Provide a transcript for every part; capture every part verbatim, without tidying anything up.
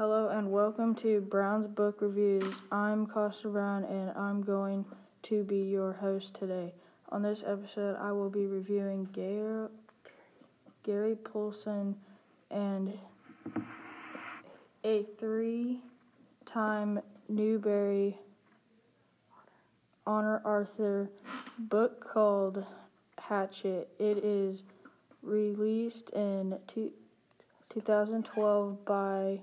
Hello and welcome to Brown's Book Reviews. I'm Costa Brown and I'm going to be your host today. On this episode, I will be reviewing Gary, Gary Paulsen and a three-time Newbery Honor author book called Hatchet. It is released in two, twenty twelve by...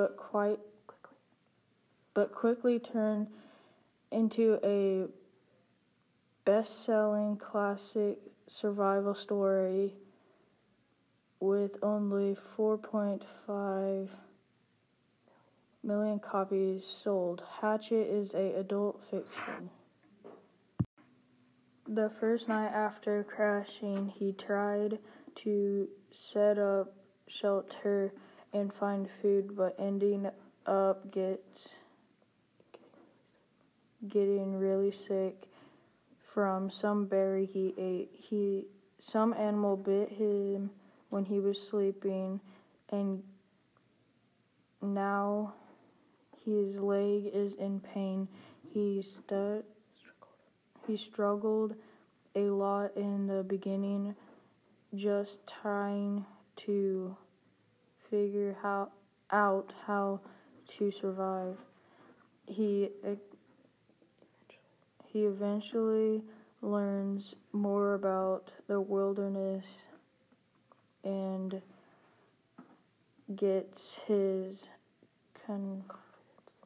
but quite quickly but quickly turned into a best-selling classic survival story with only four point five million copies sold. Hatchet is a adult fiction. The first night after crashing, he tried to set up shelter and find food, but ending up gets getting really sick from some berry he ate. He some animal bit him when he was sleeping, and now his leg is in pain. He stu- he struggled a lot in the beginning, just trying to figure how, out how to survive. He he eventually learns more about the wilderness and gets his con-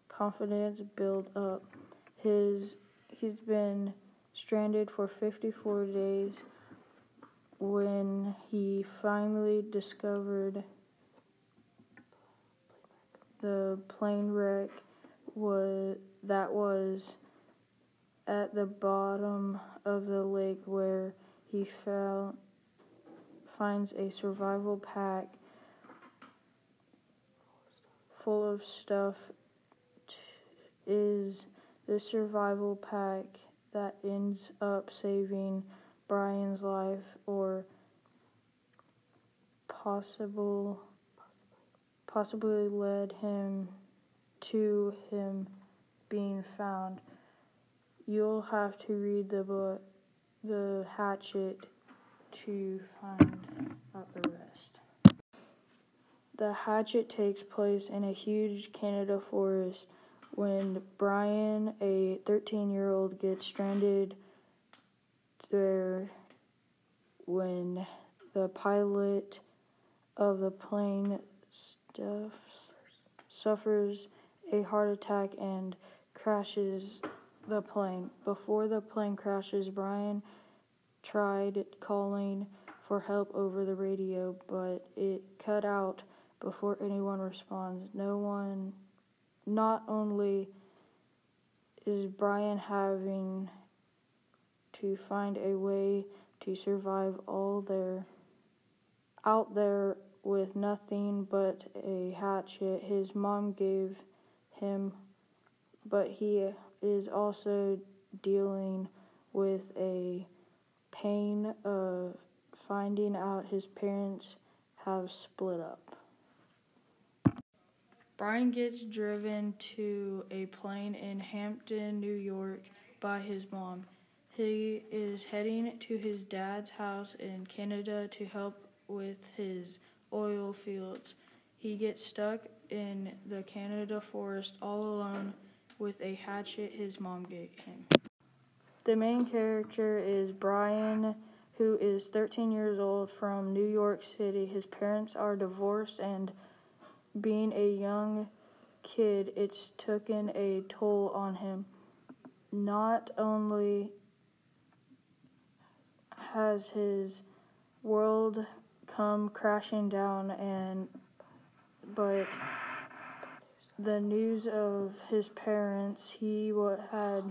confidence built up. His he's been stranded for fifty-four days when he finally discovered the plane wreck was that was at the bottom of the lake, where he found finds a survival pack full of stuff. Is the survival pack that ends up saving Brian's life, or possible. possibly led him to him being found. You'll have to read the book, the Hatchet, to find out the rest. The Hatchet takes place in a huge Canada forest when Brian, a thirteen-year-old, gets stranded there when the pilot of the plane Jeff suffers a heart attack and crashes the plane. Before the plane crashes, Brian tried calling for help over the radio, but it cut out before anyone responds. No one, not only is Brian having to find a way to survive all there, out there, with nothing but a hatchet his mom gave him, but he is also dealing with a pain of finding out his parents have split up. Brian gets driven to a plane in Hampton, New York by his mom. He is heading to his dad's house in Canada to help with his oil fields. He gets stuck in the Canada forest all alone with a hatchet his mom gave him. The main character is Brian, who is thirteen years old from New York City. His parents are divorced, and being a young kid, it's taken a toll on him. Not only has his world come crashing down, and but the news of his parents, he had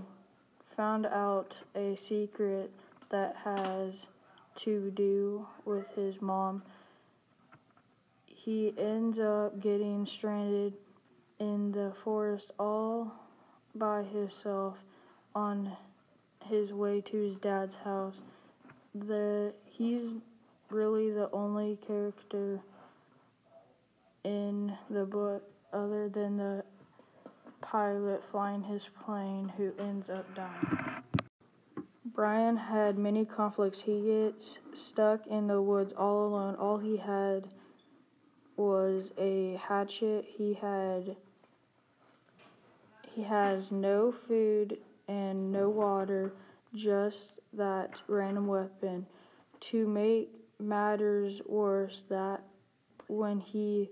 found out a secret that has to do with his mom. He ends up getting stranded in the forest all by himself on his way to his dad's house. The he's really the only character in the book other than the pilot flying his plane who ends up dying. Brian had many conflicts. He gets stuck in the woods all alone. All he had was a hatchet. He had he has no food and no water, just that random weapon. To make matters worse, that when he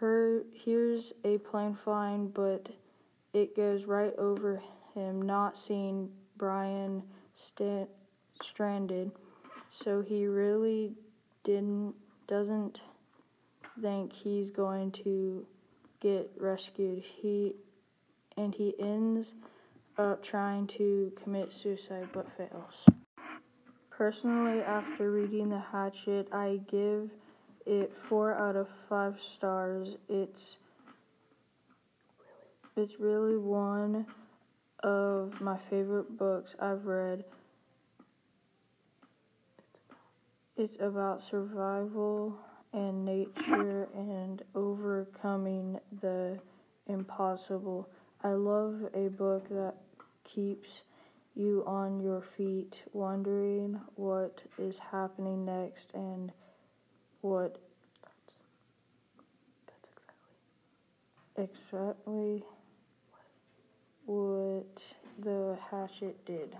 heard, hears a plane flying, but it goes right over him, not seeing Brian st- stranded, so he really didn't doesn't think he's going to get rescued. He and he ends up trying to commit suicide but fails. Personally, after reading The Hatchet, I give it four out of five stars. It's it's really one of my favorite books I've read. It's about survival and nature and overcoming the impossible. I love a book that keeps you on your feet, wondering what is happening next and what that's, that's exactly exactly what the hatchet did.